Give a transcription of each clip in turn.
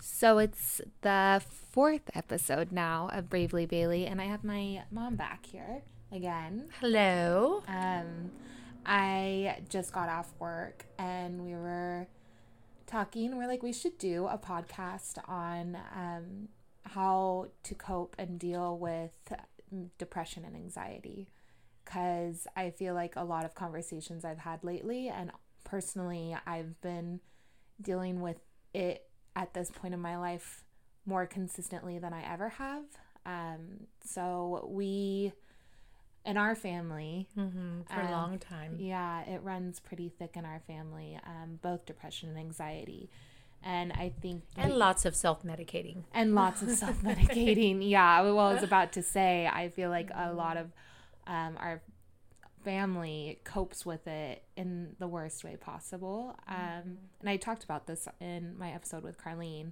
So it's the fourth episode now of Bravely Bailey, and I have my mom back here again. Hello. I just got off work, and we were talking. We're like, we should do a podcast on how to cope and deal with depression and anxiety, because I feel like a lot of conversations I've had lately, and personally, I've been dealing with it at this point in my life more consistently than I ever have. So we, in our family, for a long time, yeah, it runs pretty thick in our family, both depression and anxiety. And I think, and like, lots of self-medicating. And lots of self-medicating, yeah. Well, I was about to say, I feel like a lot of our family copes with it in the worst way possible. And I talked about this in my episode with Carlene,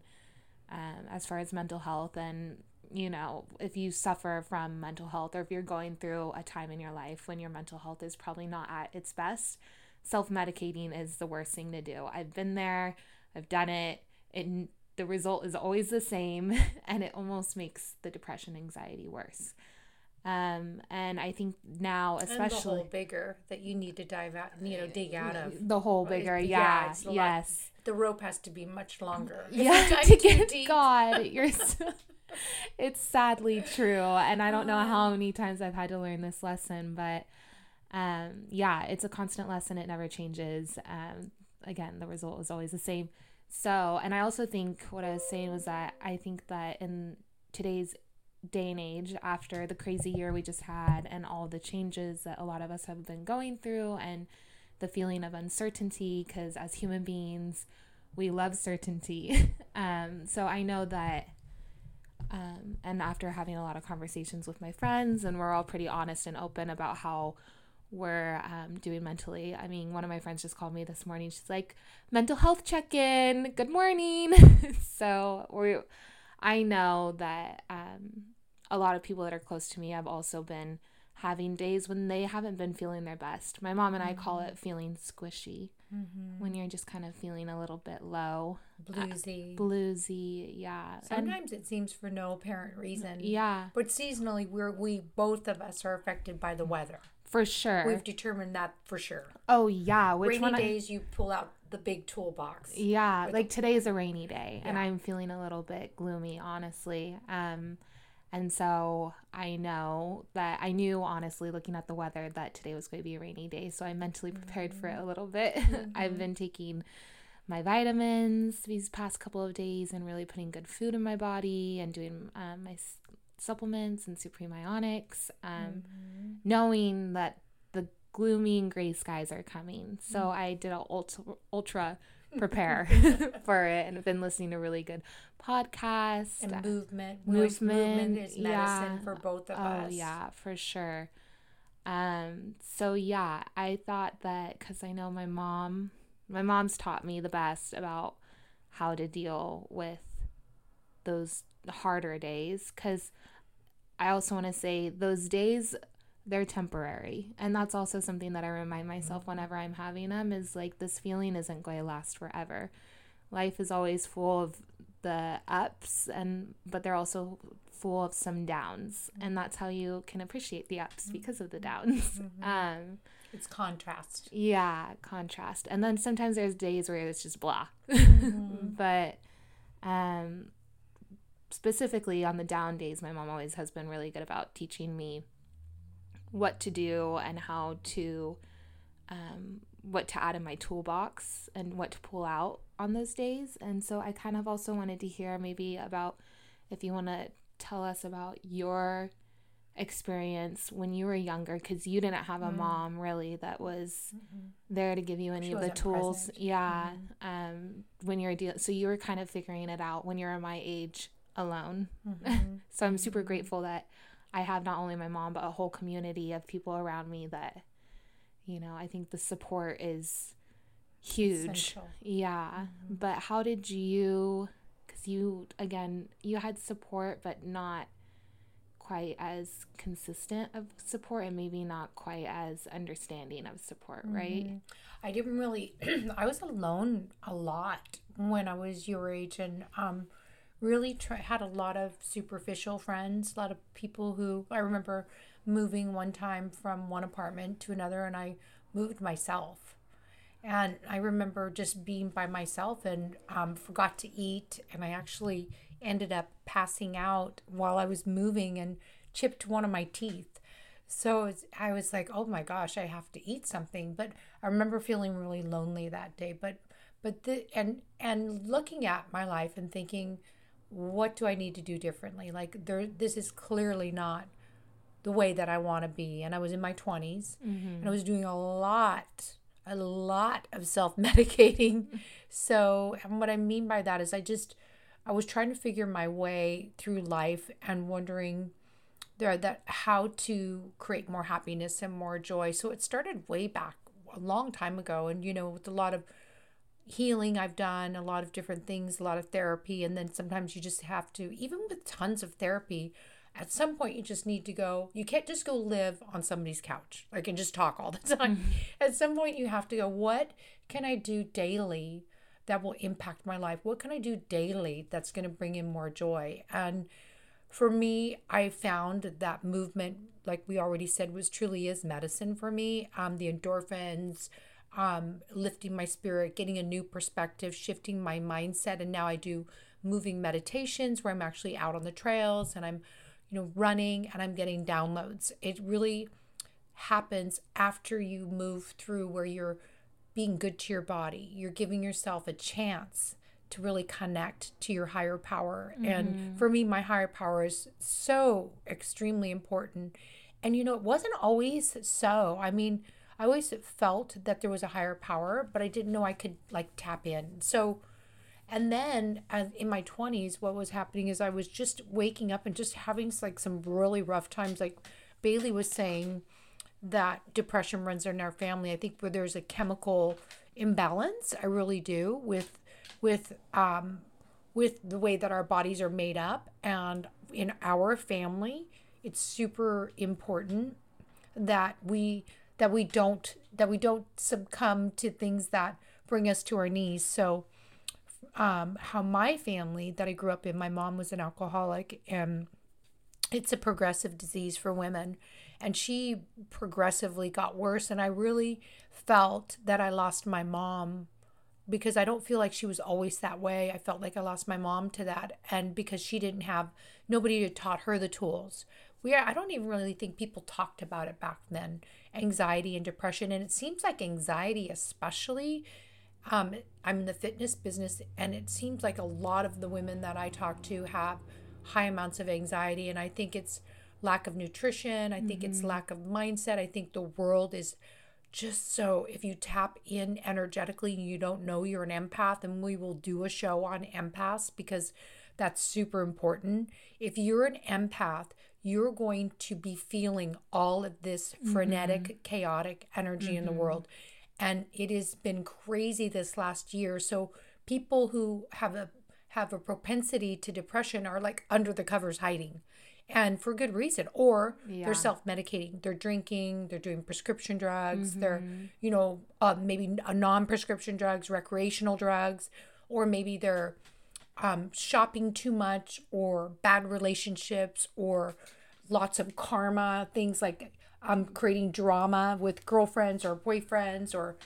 as far as mental health and, you know, if you suffer from mental health or if you're going through a time in your life when your mental health is probably not at its best, self-medicating is the worst thing to do. I've been there. I've done it, and the result is always the same, and it almost makes the depression anxiety worse. And I think now, especially, and the hole bigger that you need to dive out, you know, dig out of. The hole bigger, yeah, it's yes. Lot, the rope has to be much longer. Yeah, to get deep. God, you're. So, it's sadly true, and I don't know how many times I've had to learn this lesson, but yeah, it's a constant lesson. It never changes. Again, the result is always the same. So, and I also think what I was saying was that I think that in today's day and age, after the crazy year we just had and all the changes that a lot of us have been going through and the feeling of uncertainty, because as human beings, we love certainty. So I know that, and after having a lot of conversations with my friends, and we're all pretty honest and open about how we're doing mentally. I mean, one of my friends just called me this morning. She's like, mental health check-in. Good morning. So I know that a lot of people that are close to me have also been having days when they haven't been feeling their best. My mom and I call it feeling squishy, when you're just kind of feeling a little bit low. Bluesy, yeah. Sometimes it seems for no apparent reason. Yeah. But seasonally, we both of us are affected by the weather. For sure. We've determined that for sure. Oh, yeah. Rainy days, you pull out the big toolbox. Yeah. Like today is a rainy day, and I'm feeling a little bit gloomy, honestly. And so I know that I knew, honestly, looking at the weather, that today was going to be a rainy day. So I mentally prepared for it a little bit. I've been taking my vitamins these past couple of days and really putting good food in my body and doing my supplements and Supreme Ionics, knowing that the gloomy and gray skies are coming. So I did an ultra prepare for it, and I've been listening to really good podcasts. And movement is medicine for both of us. Oh, yeah, for sure. So yeah, I thought that, because I know my mom's taught me the best about how to deal with those harder days, because I also want to say those days, they're temporary, and that's also something that I remind myself whenever I'm having them, is like, this feeling isn't going to last forever. Life is always full of the ups, but they're also full of some downs, and that's how you can appreciate the ups, because of the downs. It's contrast. Yeah, contrast. And then sometimes there's days where it's just blah. But specifically on the down days, my mom always has been really good about teaching me what to do and how to, what to add in my toolbox and what to pull out on those days. And so I kind of also wanted to hear maybe about, if you want to tell us about your experience when you were younger, because you didn't have a mom really that was there to give you any of the tools. Present. Yeah. When you're so you were kind of figuring it out when you're my age, alone. So I'm super grateful that I have not only my mom, but a whole community of people around me that, you know, I think the support is huge. Essential. Yeah. But how did you, because you, again, you had support, but not quite as consistent of support and maybe not quite as understanding of support, right? Mm-hmm. I didn't really, I was alone a lot when I was your age, and really had a lot of superficial friends, a lot of people who, I remember moving one time from one apartment to another, and I moved myself. And I remember just being by myself and forgot to eat. And I actually ended up passing out while I was moving and chipped one of my teeth. So I was like, oh my gosh, I have to eat something. But I remember feeling really lonely that day. But looking at my life and thinking, what do I need to do differently? Like this is clearly not the way that I want to be. And I was in my 20s, mm-hmm. and I was doing a lot of self-medicating. So, and what I mean by that is I was trying to figure my way through life and wondering how to create more happiness and more joy. So it started way back a long time ago. And, with a lot of healing I've done, a lot of different things, a lot of therapy. And then sometimes you just have to, even with tons of therapy, at some point, you just need to go, you can't just go live on somebody's couch, like, and just talk all the time. Mm-hmm. At some point, you have to go, what can I do daily that will impact my life? What can I do daily that's going to bring in more joy? And for me, I found that movement, like we already said, truly is medicine for me. The endorphins, lifting my spirit, getting a new perspective, shifting my mindset. And now I do moving meditations where I'm actually out on the trails and I'm running, and I'm getting downloads. It really happens after you move through where you're being good to your body. You're giving yourself a chance to really connect to your higher power. Mm-hmm. And for me, my higher power is so extremely important. And, it wasn't always so. I mean, I always felt that there was a higher power, but I didn't know I could tap in. So, and then in my 20s, what was happening is I was just waking up and just having some really rough times. Like Bailey was saying that depression runs in our family. I think where there's a chemical imbalance, I really do, with the way that our bodies are made up. And in our family, it's super important that we don't succumb to things that bring us to our knees. So how my family that I grew up in, my mom was an alcoholic, and it's a progressive disease for women, and she progressively got worse. And I really felt that I lost my mom, because I don't feel like she was always that way. I felt like I lost my mom to that, and because she didn't have nobody who taught her the tools. I don't even really think people talked about it back then, anxiety and depression. And it seems like anxiety especially, I'm in the fitness business, and it seems like a lot of the women that I talk to have high amounts of anxiety. And I think it's lack of nutrition. I think it's lack of mindset. I think the world is just so, if you tap in energetically, you don't know you're an empath, and we will do a show on empaths because that's super important. If you're an empath, you're going to be feeling all of this frenetic, chaotic energy in the world. And it has been crazy this last year. So people who have a propensity to depression are under the covers hiding, and for good reason. Or they're self-medicating. They're drinking. They're doing prescription drugs. They're, maybe non-prescription drugs, recreational drugs, or maybe they're shopping too much, or bad relationships, or lots of karma, things like that. Creating drama with girlfriends or boyfriends, or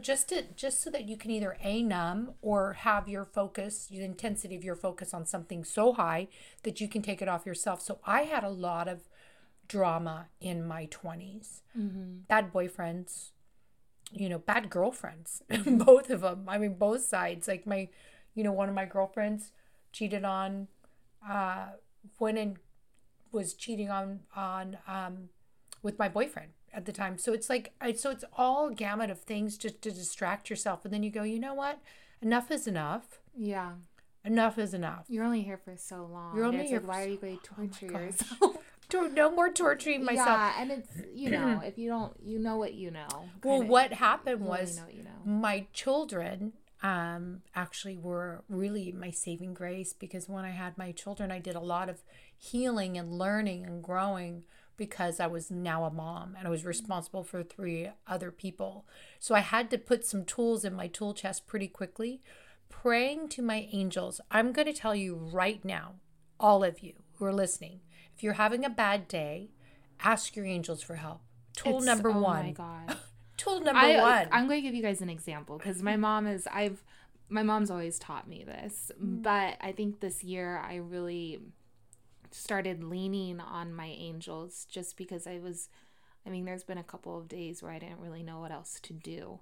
just so that you can either numb or have your focus, the intensity of your focus on something so high that you can take it off yourself. So I had a lot of drama in my 20s, bad boyfriends, bad girlfriends, both of them. I mean, both sides. Like my, one of my girlfriends cheated on, went and was cheating on with my boyfriend at the time. So it's all gamut of things just to distract yourself. And then you go, you know what? Enough is enough. Yeah. Enough is enough. You're only here for so long. You're only here. Why are you going to torture yourself? No more torturing myself. Yeah, and it's, if you don't, what you know. Well, what happened was my children, actually were really my saving grace, because when I had my children, I did a lot of healing and learning and growing, because I was now a mom and I was responsible for 3 other people. So I had to put some tools in my tool chest pretty quickly. Praying to my angels. I'm going to tell you right now, all of you who are listening, if you're having a bad day, ask your angels for help. Tool number one. Oh my God. Tool number one. I'm going to give you guys an example, because my mom is, my mom's always taught me this, but I think this year I really started leaning on my angels, just because there's been a couple of days where I didn't really know what else to do.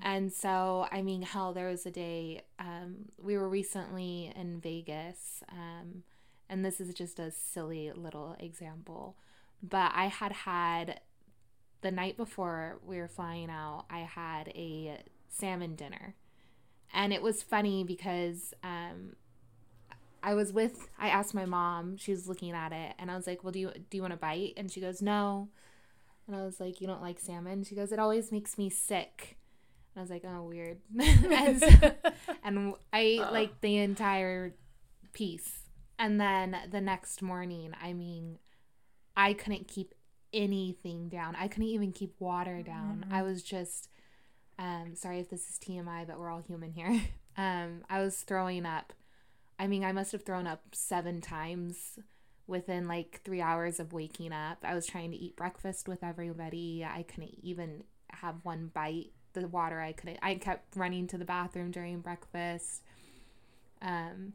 And so, there was a day, we were recently in Vegas, and this is just a silly little example, but I had the night before we were flying out, I had a salmon dinner. And it was funny because, I asked my mom, she was looking at it, and I was like, well, do you want a bite? And she goes, no. And I was like, you don't like salmon? She goes, it always makes me sick. And I was like, oh, weird. and I ate like the entire piece. And then the next morning, I couldn't keep anything down. I couldn't even keep water down. Mm-hmm. I was just, sorry if this is TMI, but we're all human here. I was throwing up. I must have thrown up 7 times within like 3 hours of waking up. I was trying to eat breakfast with everybody. I couldn't even have one bite. The water, I kept running to the bathroom during breakfast. And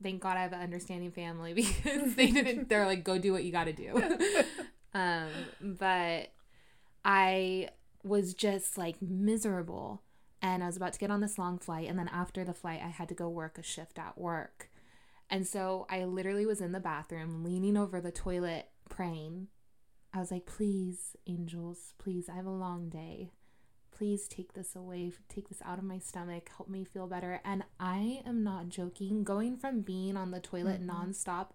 thank God I have an understanding family, because they're like, go do what you gotta do. But I was just like miserable, and I was about to get on this long flight. And then after the flight, I had to go work a shift at work. And so I literally was in the bathroom, leaning over the toilet, praying. I was like, please, angels, please, I have a long day. Please take this away. Take this out of my stomach. Help me feel better. And I am not joking. Going from being on the toilet nonstop,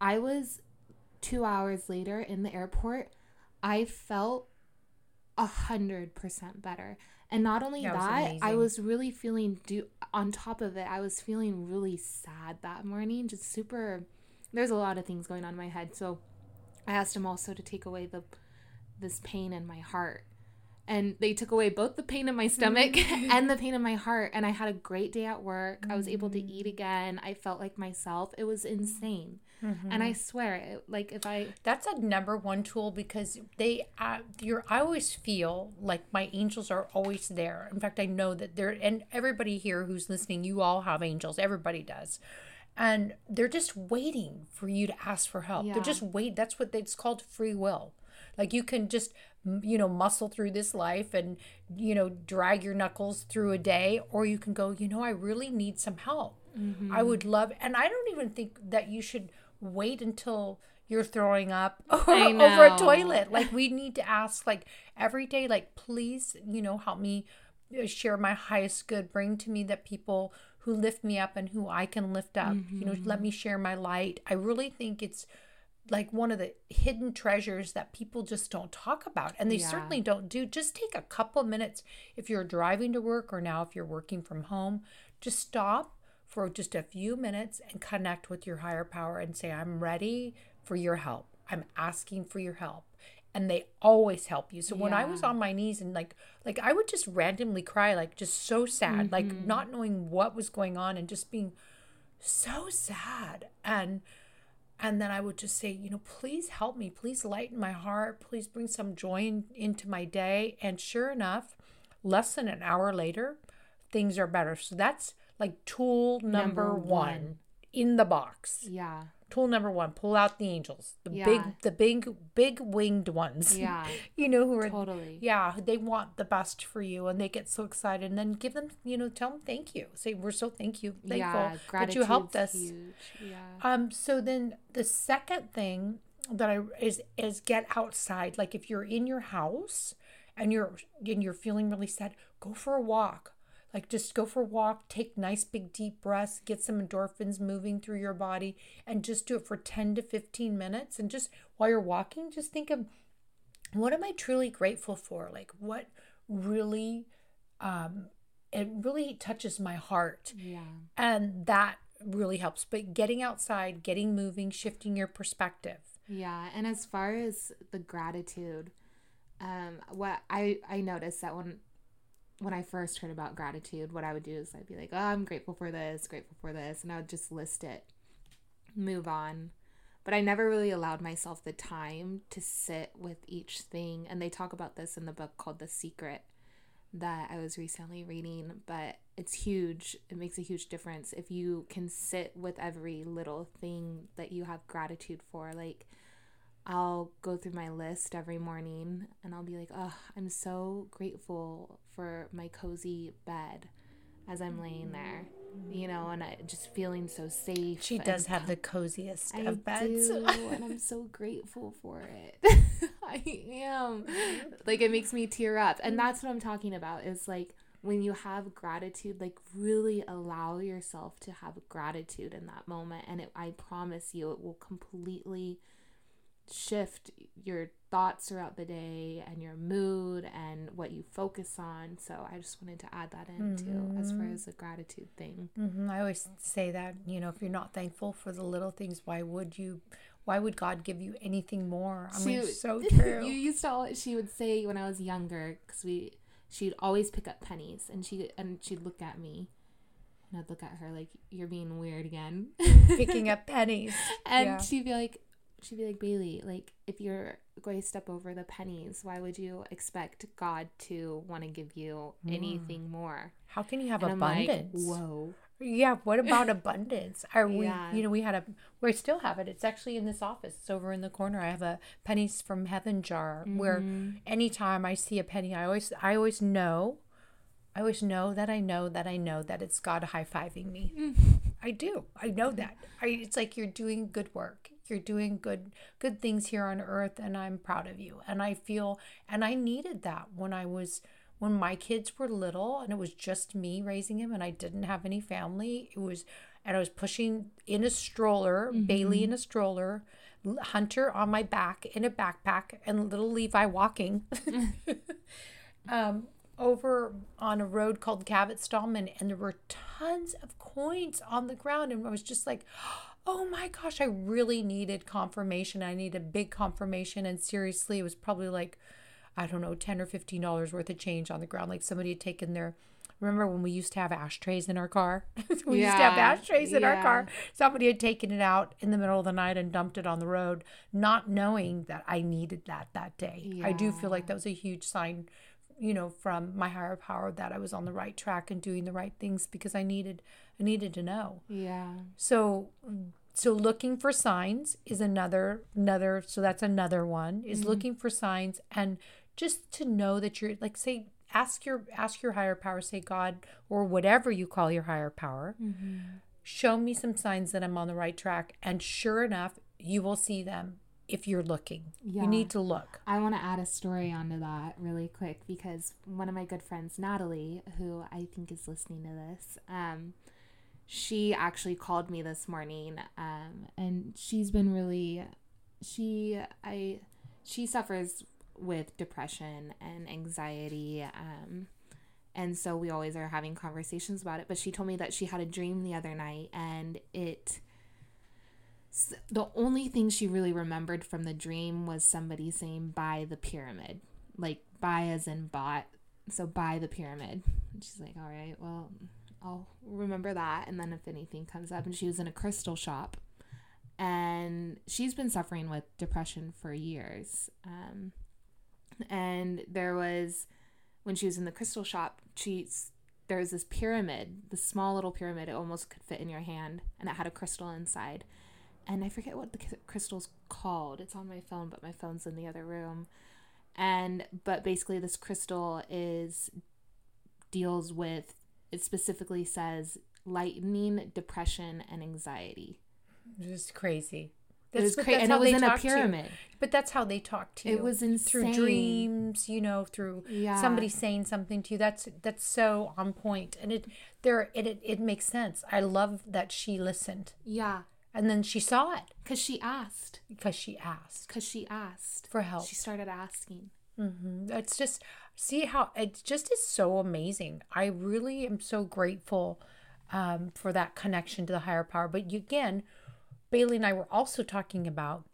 I was 2 hours later in the airport. I felt 100% better. And not only that, I was really feeling, on top of it, I was feeling really sad that morning, just super, there's a lot of things going on in my head. So I asked him also to take away this pain in my heart. And they took away both the pain in my stomach and the pain in my heart. And I had a great day at work. I was able to eat again. I felt like myself. It was insane. Mm-hmm. And I swear, that's a number one tool, because I always feel like my angels are always there. In fact, I know that and everybody here who's listening, you all have angels. Everybody does. And they're just waiting for you to ask for help. Yeah. They're just waiting. That's what it's called, free will. Like, you can just, muscle through this life and, drag your knuckles through a day, or you can go, I really need some help. Mm-hmm. I would love, and I don't even think that you should wait until you're throwing up over a toilet. Like, we need to ask, like, every day, like, please, help me share my highest good. Bring to me that people who lift me up and who I can lift up, let me share my light. I really think it's like one of the hidden treasures that people just don't talk about. And they certainly don't do. Just take a couple minutes if you're driving to work, or now if you're working from home, just stop for just a few minutes and connect with your higher power and say, I'm ready for your help. I'm asking for your help. And they always help you. So when I was on my knees and like I would just randomly cry, like just so sad, like not knowing what was going on and just being so sad. And then I would just say, please help me. Please lighten my heart. Please bring some joy into my day. And sure enough, less than an hour later, things are better. So that's like tool number one in the box. Yeah. Tool number one, pull out the angels, the big winged ones. Yeah. Who are totally. Yeah. They want the best for you, and they get so excited, and then give them, tell them thank you. Say, we're so thankful that you helped us. Huge. Yeah. So then the second thing that is get outside. Like, if you're in your house and you're feeling really sad, go for a walk. Like, just go for a walk, take nice big deep breaths, get some endorphins moving through your body, and just do it for 10 to 15 minutes. And just while you're walking, just think of, what am I truly grateful for? Like, what really it really touches my heart. Yeah. And that really helps. But getting outside, getting moving, shifting your perspective. Yeah. And as far as the gratitude, what I noticed that when I first heard about gratitude, what I would do is I'd be like, oh, I'm grateful for this, and I would just list it, move on. But I never really allowed myself the time to sit with each thing. And they talk about this in the book called The Secret that I was recently reading, but it's huge. It makes a huge difference if you can sit with every little thing that you have gratitude for. Like, I'll go through my list every morning and I'll be like, oh, I'm so grateful for my cozy bed as I'm laying there, you know, and I just feeling so safe. She does have the coziest of beds. I do, and I'm so grateful for it. I am. Like, it makes me tear up. And that's what I'm talking about is, like, when you have gratitude, like, really allow yourself to have gratitude in that moment. And I promise you, it will completely shift your thoughts throughout the day and your mood and what you focus on. So I just wanted to add that in too, as far as the gratitude thing. I always say that, you know, if you're not thankful for the little things, why would God give you anything more? I mean, so true. She would say when I was younger, because she'd always pick up pennies and she'd look at me. And I'd look at her like, you're being weird again. Picking up pennies. And yeah. She'd be like, Bailey, like, if you're going to step over the pennies, why would you expect God to want to give you anything more? How can you have abundance? I'm like, whoa. Yeah, what about abundance? We still have it. It's actually in this office. It's over in the corner. I have a pennies from heaven jar where anytime I see a penny, I always know that it's God high-fiving me. I do. I know that. It's like, you're doing good work. You're doing good things here on earth, and I'm proud of you. And I needed that when my kids were little and it was just me raising them and I didn't have any family. I was pushing in a stroller, Bailey in a stroller, Hunter on my back in a backpack, and little Levi walking over on a road called Cabot Stallman, and there were tons of coins on the ground, and I was just like, oh my gosh, I really needed confirmation. I needed big confirmation. And seriously, it was probably like, I don't know, $10 or $15 worth of change on the ground. Like, somebody had taken their, remember when we used to have ashtrays in our car? Our car. Somebody had taken it out in the middle of the night and dumped it on the road, not knowing that I needed that day. Yeah. I do feel like that was a huge sign, you know, from my higher power that I was on the right track and doing the right things, because I needed to know. Yeah. So looking for signs is another. So that's another one is looking for signs, and just to know that you're like, say, ask your higher power, say, God, or whatever you call your higher power, show me some signs that I'm on the right track. And sure enough, you will see them. If you're looking, you need to look. I want to add a story onto that really quick, because one of my good friends, Natalie, who I think is listening to this, she actually called me this morning, and she's been really, she suffers with depression and anxiety, and so we always are having conversations about it. But she told me that she had a dream the other night, and the only thing she really remembered from the dream was somebody saying, buy the pyramid, like buy as in bought. So buy the pyramid. And she's like, all right, well, I'll remember that. And then if anything comes up, and she was in a crystal shop, and she's been suffering with depression for years. And when she was in the crystal shop, there was this pyramid, this small little pyramid. It almost could fit in your hand, and it had a crystal inside. And I forget what the crystal's called. It's on my phone, but my phone's in the other room. But basically, this crystal deals with, it specifically says, lightening depression and anxiety. Just crazy. And it was in a pyramid. But that's how they talk to you. It was insane. Through dreams, you know, through somebody saying something to you. That's so on point. And it makes sense. I love that she listened. Yeah. And then she saw it. Because she asked. For help. She started asking. It's just, see how it just is so amazing. I really am so grateful for that connection to the higher power. But again, Bailey and I were also talking about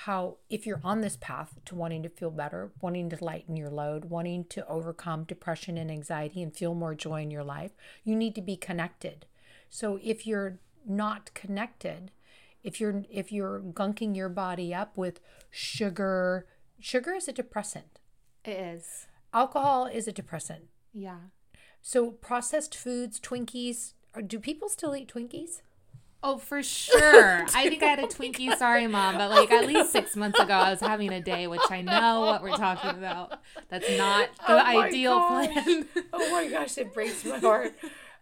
how if you're on this path to wanting to feel better, wanting to lighten your load, wanting to overcome depression and anxiety and feel more joy in your life, you need to be connected. So if you're not connected, if you're gunking your body up with sugar is a depressant. It is. Alcohol is a depressant. Yeah. So processed foods, Twinkies, do people still eat Twinkies? Oh, for sure. I think I had a Twinkie. Sorry, Mom. But like at least 6 months ago, I was having a day, which I know what we're talking about. That's not the ideal plan. Oh my gosh. It breaks my heart.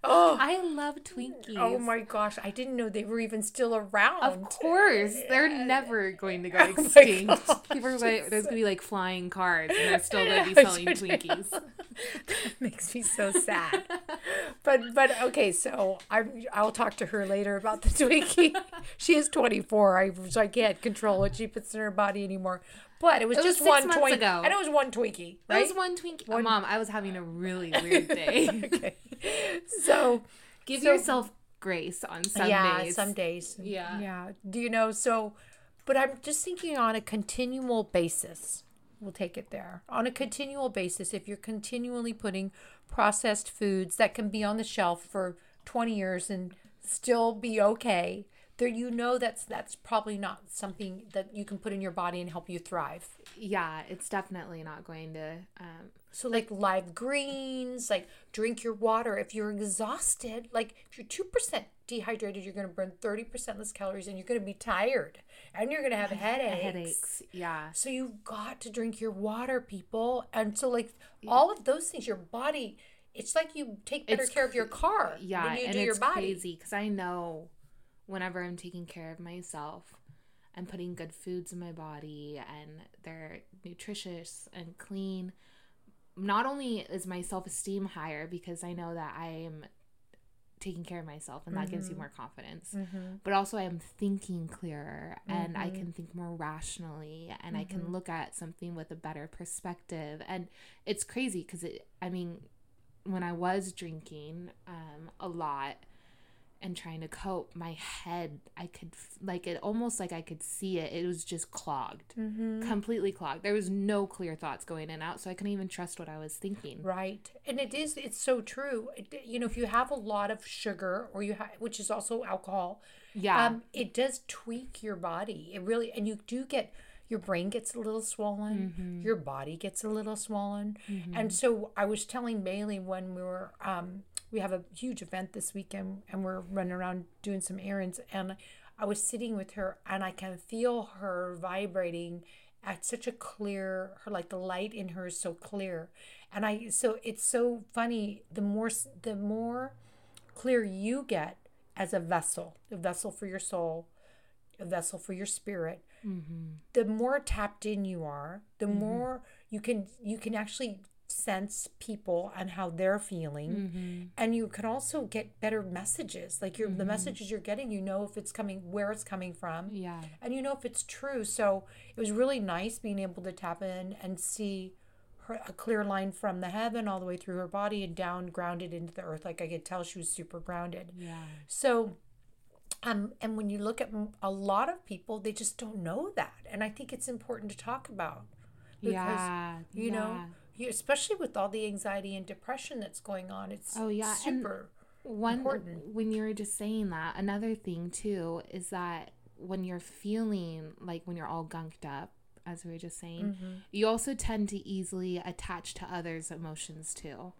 Oh, I love Twinkies. Oh my gosh. I didn't know they were even still around. Of course. They're never going to go extinct. People are like, there's going to be like flying cars and they're still going to be selling Twinkies. That makes me so sad. But okay, so I'll talk to her later about the Twinkie. She is 24, so I can't control what she puts in her body anymore. But it was just one Twinkie. And it was one Twinkie, right? It was one Twinkie. Oh, Mom, I was having a really weird day. Okay. So give yourself grace on some days. Yeah, some days. Yeah. Yeah. Do you know, but I'm just thinking on a continual basis. We'll take it there. On a continual basis, if you're continually putting processed foods that can be on the shelf for 20 years and still be okay, there, you know, that's probably not something that you can put in your body and help you thrive. Yeah, it's definitely not going to. So like live greens, like drink your water. If you're exhausted, like if you're 2% dehydrated, you're going to burn 30% less calories and you're going to be tired and you're going to have headaches. Yeah. So you've got to drink your water, people. And so like all of those things, your body, it's like you take better care of your car when you do your body. Yeah, and it's crazy because I know. Whenever I'm taking care of myself and putting good foods in my body and they're nutritious and clean, not only is my self-esteem higher because I know that I am taking care of myself and that gives you more confidence, but also I am thinking clearer and I can think more rationally and I can look at something with a better perspective. And it's crazy because, when I was drinking a lot and trying to cope, my head, I could I could see it. It was just clogged, completely clogged. There was no clear thoughts going in and out, so I couldn't even trust what I was thinking. Right, and it's so true. If you have a lot of sugar or which is also alcohol, it does tweak your body. It really, and you do get. Your brain gets a little swollen. Your body gets a little swollen. And so I was telling Bailey when we were, we have a huge event this weekend and we're running around doing some errands. And I was sitting with her and I can feel her vibrating at such a clear, the light in her is so clear. And so it's so funny, the more clear you get as a vessel for your soul, a vessel for your spirit, the more tapped in you are, the more you can actually sense people and how they're feeling, and you can also get better messages. Like the messages you're getting, you know if it's coming, where it's coming from, and you know if it's true. So it was really nice being able to tap in and see a clear line from the heaven all the way through her body and down, grounded into the earth. Like I could tell she was super grounded. So. And when you look at a lot of people, they just don't know that. And I think it's important to talk about. Because, you know, especially with all the anxiety and depression that's going on, it's super important. When you were just saying that, another thing, too, is that when you're feeling like when you're all gunked up, as we were just saying, you also tend to easily attach to others' emotions, too.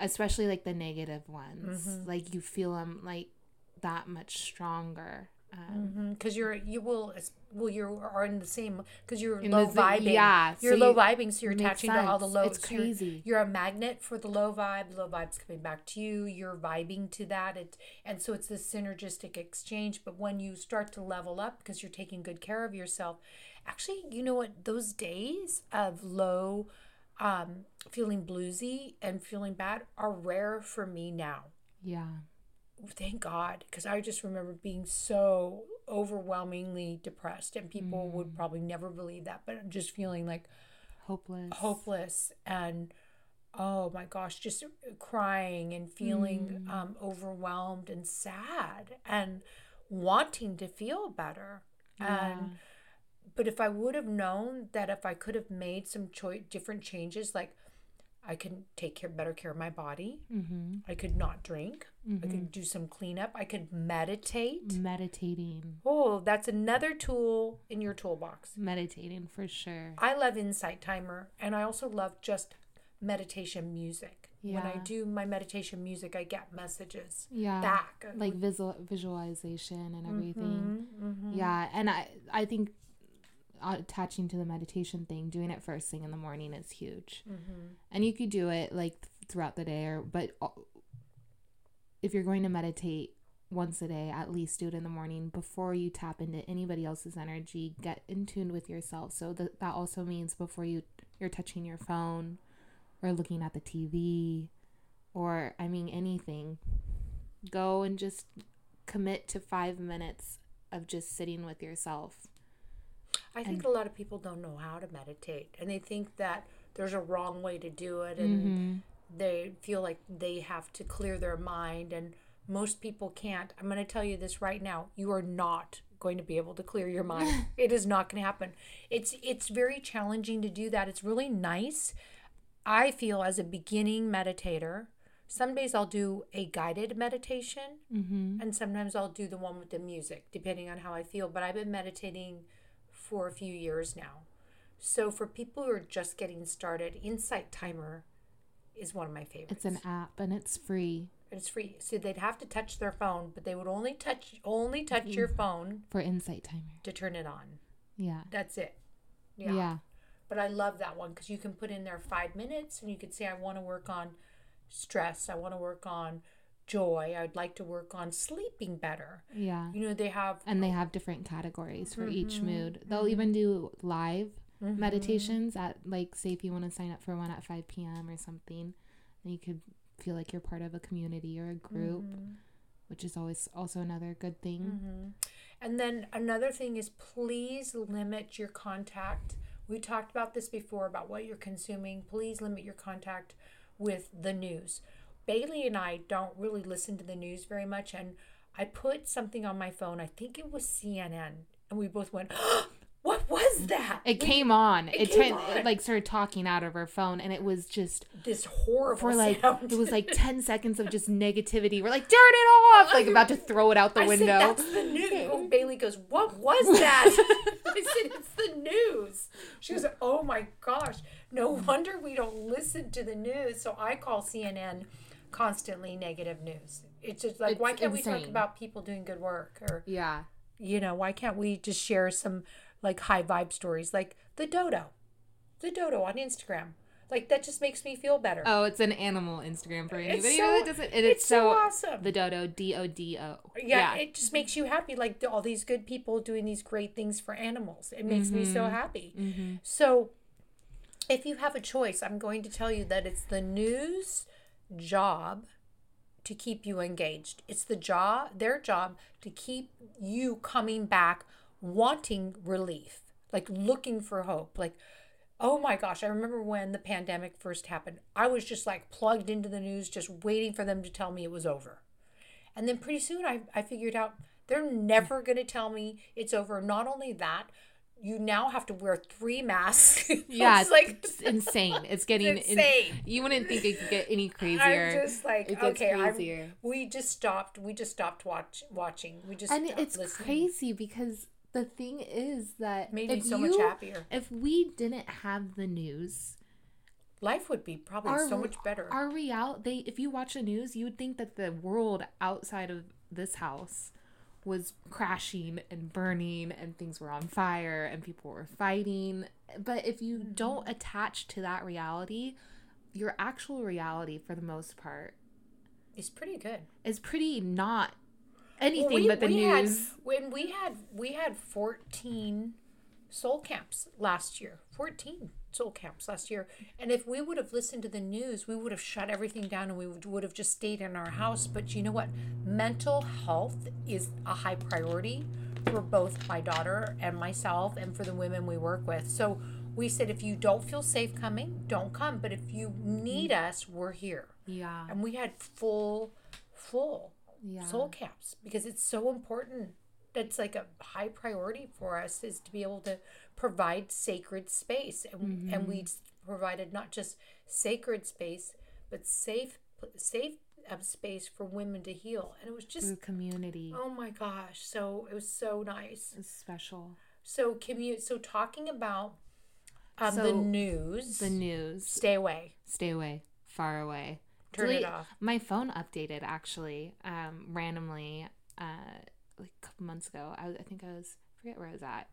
Especially, like, the negative ones. Like, you feel them, like, that much stronger because you are in the same because you're in low vibing. You're low vibing, so you're attaching to all the lows. It's crazy. You're a magnet for the low vibe. Low vibe's coming back to you. You're vibing to that. And so it's this synergistic exchange. But when you start to level up because you're taking good care of yourself, actually, you know what? Those days of low, feeling bluesy and feeling bad are rare for me now. Yeah. Thank God, because I just remember being so overwhelmingly depressed, and people would probably never believe that, but I'm just feeling like hopeless and oh my gosh, just crying and feeling overwhelmed and sad and wanting to feel better. Yeah. And but if I would have known that, if I could have made some different changes, like I could take better care of my body. Mm-hmm. I could not drink. Mm-hmm. I could do some cleanup. I could meditate. Meditating. Oh, that's another tool in your toolbox. Meditating, for sure. I love Insight Timer, and I also love just meditation music. Yeah. When I do my meditation music, I get messages back. Like visualization and everything. Mm-hmm, mm-hmm. Yeah, and I think attaching to the meditation thing, doing it first thing in the morning is huge. Mm-hmm. And you could do it like throughout the day, but if you're going to meditate once a day, at least do it in the morning before you tap into anybody else's energy. Get in tune with yourself. So that also means before you're touching your phone or looking at the TV or anything. Go and just commit to 5 minutes of just sitting with yourself. I think a lot of people don't know how to meditate, and they think that there's a wrong way to do it, and they feel like they have to clear their mind, and most people can't. I'm going to tell you this right now. You are not going to be able to clear your mind. It is not going to happen. It's very challenging to do that. It's really nice. I feel as a beginning meditator, some days I'll do a guided meditation, and sometimes I'll do the one with the music, depending on how I feel, but I've been meditating for a few years now. So for people who are just getting started, Insight Timer is one of my favorites. It's an app and it's free. So they'd have to touch their phone, but they would only touch your phone for Insight Timer to turn it on. Yeah. That's it. Yeah. But I love that one because you can put in there 5 minutes and you could say, I want to work on stress. I want to work on joy. I'd like to work on sleeping better. Yeah. They have different categories for each mood. They'll even do live meditations at, like, say if you want to sign up for one at 5 p.m. or something, and you could feel like you're part of a community or a group, which is always also another good thing. And then another thing is, please limit your contact. We talked about this before about what you're consuming. Please limit your contact with the news. Bailey and I don't really listen to the news very much, and I put something on my phone. I think it was CNN, and we both went, oh, what was that? It came on. It, like, started talking out of her phone, and it was just this horrible sound. It was like 10 seconds of just negativity. We're like, turn it off! Like, about to throw it out the window. Said, that's the news. Oh, Bailey goes, what was that? I said, it's the news. She was like, oh my gosh. No wonder we don't listen to the news. So I call CNN constantly negative news. It's just like, why can't we talk about people doing good work? Or, why can't we just share some, like, high vibe stories, like the Dodo on Instagram? Like, that just makes me feel better. Oh, it's an animal Instagram for anybody. It's so awesome. The Dodo, DODO. Yeah, it just makes you happy. Like, all these good people doing these great things for animals. It makes me so happy. Mm-hmm. So if you have a choice, I'm going to tell you that it's the news job to keep you engaged. It's their job to keep you coming back, wanting relief, like looking for hope. Like, oh my gosh, I remember when the pandemic first happened, I was just like plugged into the news, just waiting for them to tell me it was over. And then pretty soon I figured out they're never going to tell me it's over. Not only that, you now have to wear 3 masks. Yeah, it's like, it's insane. It's getting insane. You wouldn't think it could get any crazier. I'm just like, okay, we just stopped watching. It's listening. Crazy because the thing is that made me so much happier. If we didn't have the news, life would be probably so much better. If you watch the news, you would think that the world outside of this house was crashing and burning and things were on fire and people were fighting. But if you don't attach to that reality, your actual reality for the most part is pretty good. It's pretty not anything but the news. We had 14 soul camps last year. And if we would have listened to the news, we would have shut everything down and we would have just stayed in our house. But you know what? Mental health is a high priority for both my daughter and myself and for the women we work with. So We said, if you don't feel safe coming, don't come. But if you need us, we're here. Yeah. And we had full soul caps because it's so important. That's like a high priority for us, is to be able to provide sacred space. And mm-hmm. and we provided not just sacred space, but safe space for women to heal. And it was just... through community. Oh my gosh. So it was so nice. It's special. So talking about the news. The news. Stay away. Stay away. Far away. Turn it off. My phone updated, actually, randomly, like a couple months ago. I forget where I was at,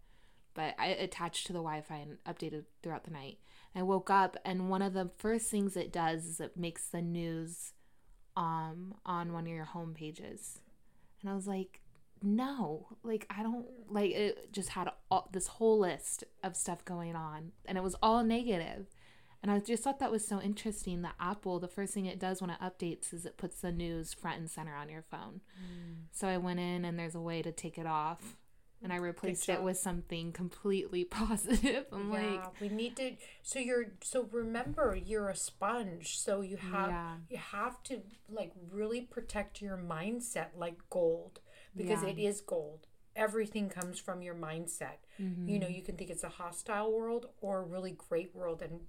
but I attached to the Wi-Fi and updated throughout the night. I woke up, and one of the first things it does is it makes the news on one of your home pages. And I was like, no, like I don't, like it just had this whole list of stuff going on, and it was all negative. And I just thought that was so interesting that Apple, the first thing it does when it updates is it puts the news front and center on your phone. Mm. So I went in, and there's a way to take it off, and I replaced it with something completely positive. I'm like, we need to. So remember, you're a sponge. So you have you have to like really protect your mindset like gold, because it is gold. Everything comes from your mindset. Mm-hmm. You know, you can think it's a hostile world or a really great world, and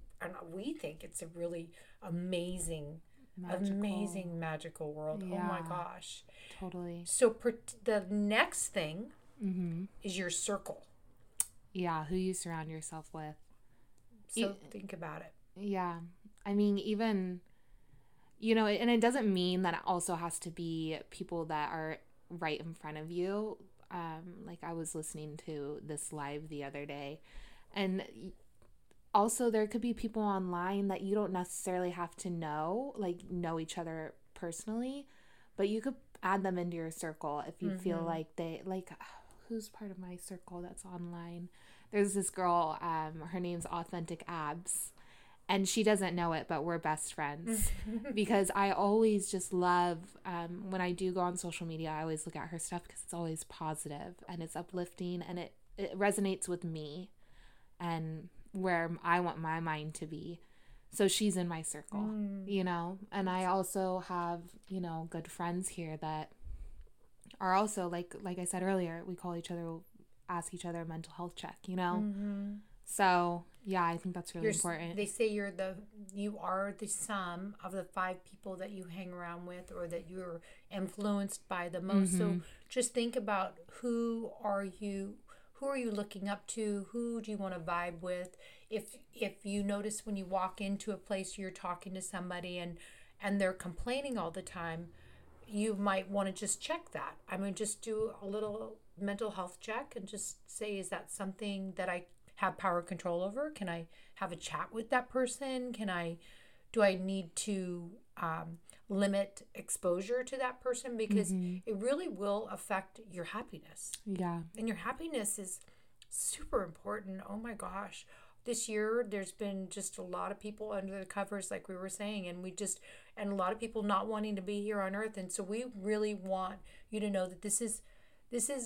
we think it's a really amazing, amazing, magical world. Yeah. Oh my gosh. Totally. So the next thing is your circle. Yeah, who you surround yourself with. So think about it. Yeah. I mean, even, you know, and it doesn't mean that it also has to be people that are right in front of you. Like I was listening to this live the other day, and also there could be people online that you don't necessarily have to know, like know each other personally, but you could add them into your circle if you feel like they, like, who's part of my circle that's online? There's this girl, her name's Authentic Abs, and she doesn't know it, but we're best friends because I always just love, when I do go on social media, I always look at her stuff because it's always positive and it's uplifting, and it resonates with me and where I want my mind to be. So she's in my circle, you know, and I also have, you know, good friends here that are also like I said earlier, we call each other, ask each other a mental health check, you know? Mm-hmm. So, yeah, I think that's really important. They say you are the sum of the five people that you hang around with or that you're influenced by the most. Mm-hmm. So just think about who are you looking up to? Who do you want to vibe with? If you notice when you walk into a place, you're talking to somebody and they're complaining all the time, you might want to just check that. I mean, just do a little mental health check and just say, is that something that I have power control over? Can I have a chat with that person? Do I need to limit exposure to that person? Because it really will affect your happiness. Yeah. And your happiness is super important. Oh my gosh. This year, there's been just a lot of people under the covers, like we were saying, and a lot of people not wanting to be here on earth. And so we really want you to know that this is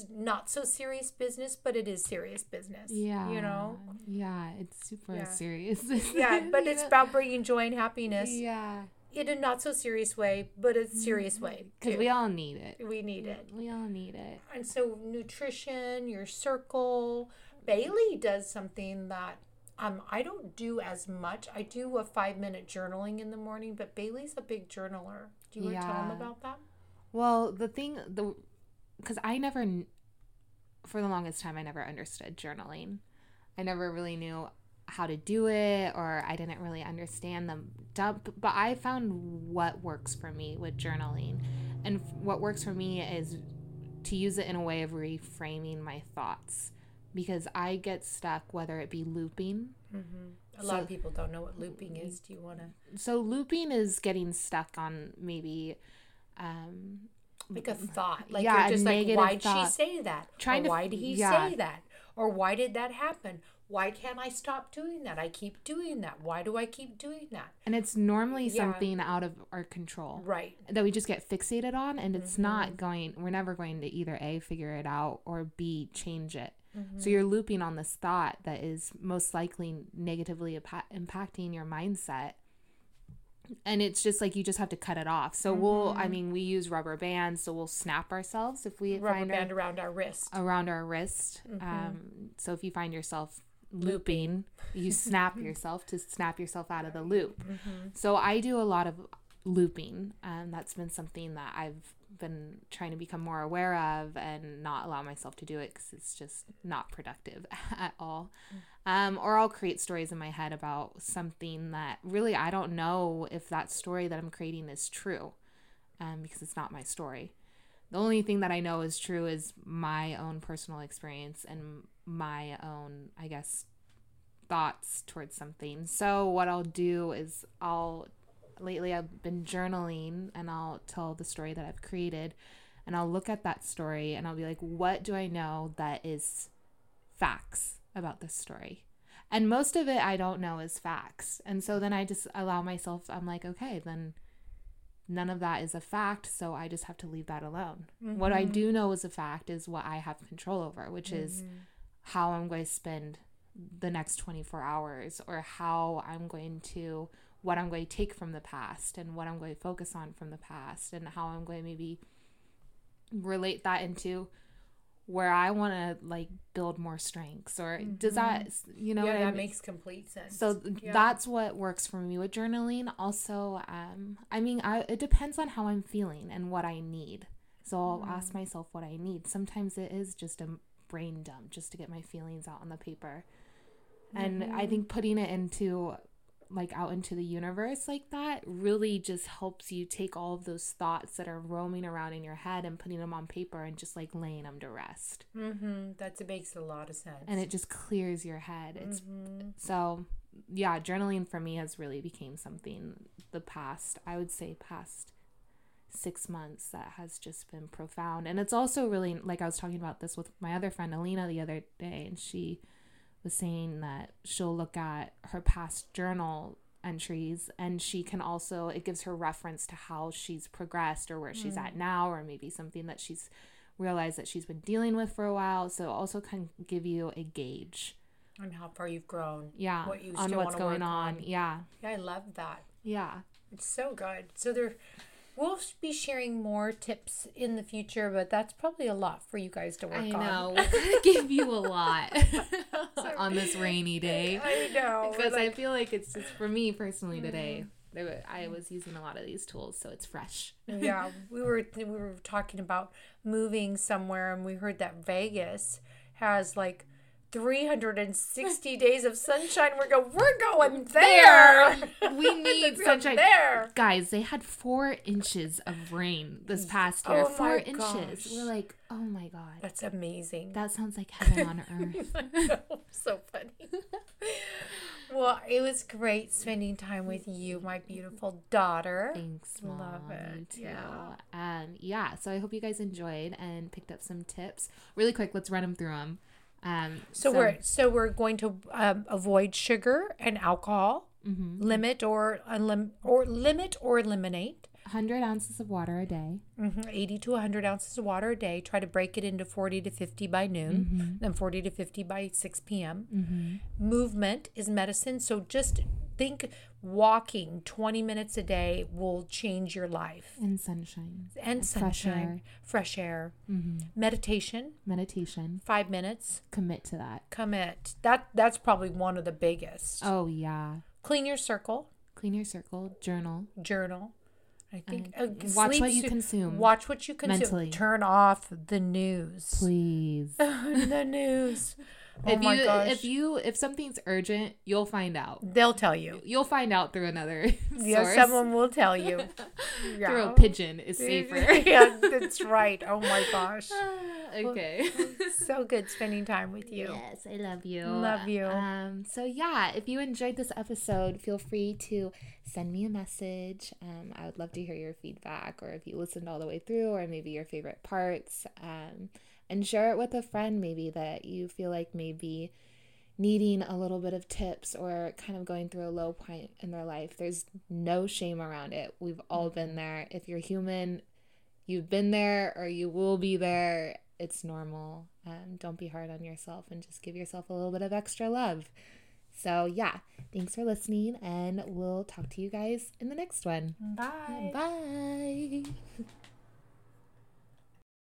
not so serious business, but it is serious business. Yeah. You know? Yeah, it's super serious. Yeah, but it's about bringing joy and happiness. Yeah. In a not so serious way, but a serious way. Because we all need it. We all need it. And so nutrition, your circle. Bailey does something that I don't do as much. I do a 5-minute journaling in the morning, but Bailey's a big journaler. Do you want to tell him about that? Well, because I never, for the longest time, I never understood journaling. I never really knew how to do it, or I didn't really understand them. But I found what works for me with journaling. And what works for me is to use it in a way of reframing my thoughts. Because I get stuck, whether it be looping. Mm-hmm. A lot of people don't know what looping is. Do you want to? So looping is getting stuck on maybe... like a thought. Like you're just like, why'd she say that? Or why did he say that? Or why did that happen? why can't I stop doing that? I keep doing that. Why do I keep doing that? And it's normally something out of our control. Right. That we just get fixated on, and it's not going, we're never going to either A, figure it out, or B, change it. Mm-hmm. So you're looping on this thought that is most likely negatively impacting your mindset. And it's just like you just have to cut it off. So we use rubber bands, so we'll snap ourselves if we find a rubber band around our wrist. Around our wrist. Mm-hmm. So if you find yourself looping, you snap yourself to snap yourself out of the loop. Mm-hmm. So I do a lot of looping. That's been something that I've been trying to become more aware of and not allow myself to do it because it's just not productive at all. Or I'll create stories in my head about something that really I don't know if that story that I'm creating is true, because it's not my story. The only thing that I know is true is my own personal experience and my own, I guess, thoughts towards something. So what I'll do is lately I've been journaling, and I'll tell the story that I've created, and I'll look at that story and I'll be like, what do I know that is facts about this story? And most of it I don't know is facts. And so then I just allow myself, I'm like, okay, then none of that is a fact, so I just have to leave that alone. Mm-hmm. What I do know is a fact is what I have control over, which is how I'm going to spend the next 24 hours, or how I'm going to, what I'm going to take from the past, and what I'm going to focus on from the past, and how I'm going to maybe relate that into where I want to, like, build more strengths, or does that, you know? Yeah, that makes complete sense. So that's what works for me with journaling. Also, it depends on how I'm feeling and what I need. So I'll ask myself what I need. Sometimes it is just a brain dump just to get my feelings out on the paper. And I think putting it into, like, out into the universe like that really just helps you take all of those thoughts that are roaming around in your head and putting them on paper and just, like, laying them to rest. That makes a lot of sense. And it just clears your head. It's so, yeah, journaling for me has really became something past 6 months that has just been profound. And it's also really, like, I was talking about this with my other friend Alina the other day, and she was saying that she'll look at her past journal entries, and she can also, it gives her reference to how she's progressed, or where she's at now, or maybe something that she's realized that she's been dealing with for a while. So it also can give you a gauge on how far you've grown, what's going on. Yeah, I love that. Yeah, it's so good. So we'll be sharing more tips in the future, but that's probably a lot for you guys to work on. I know. We're going to give you a lot on this rainy day. I know. Because I feel like it's just, for me personally today, I was using a lot of these tools, so it's fresh. Yeah. We were talking about moving somewhere, and we heard that Vegas has, like, 360 days of sunshine. We're going there. We need sunshine there. Guys, they had 4 inches of rain this past year. 4 inches. We're like, oh my God. That's amazing. That sounds like heaven on earth. So funny. Well, it was great spending time with you, my beautiful daughter. Thanks, Mom. Love it. Yeah. So I hope you guys enjoyed and picked up some tips. Really quick, let's run them through them. We're going to avoid sugar and alcohol, limit or eliminate. 100 ounces of water a day. 80 to 100 ounces of water a day. Try to break it into 40 to 50 by noon, then 40 to 50 by 6 p.m. Movement is medicine, so just think walking 20 minutes a day will change your life. And sunshine. Fresh air. Meditation. 5 minutes. Commit to that. That's probably one of the biggest. Oh, yeah. Clean your circle. Journal. I think watch what you consume. Watch what you consume. Mentally. Turn off the news. Please. The news. If something's urgent, you'll find out. They'll tell you. You'll find out through another source. Someone will tell you. Yeah. Through a pigeon is safer. Yeah, that's right. Oh my gosh. Okay. So good spending time with you. Yes, I love you. Love you. If you enjoyed this episode, feel free to send me a message. I would love to hear your feedback, or if you listened all the way through, or maybe your favorite parts. And share it with a friend maybe that you feel like maybe needing a little bit of tips or kind of going through a low point in their life, there's no shame around it. We've all been there. If you're human, you've been there or you will be there. It's normal. Don't be hard on yourself and just give yourself a little bit of extra love. So yeah, thanks for listening, and we'll talk to you guys in the next one. Bye. Bye.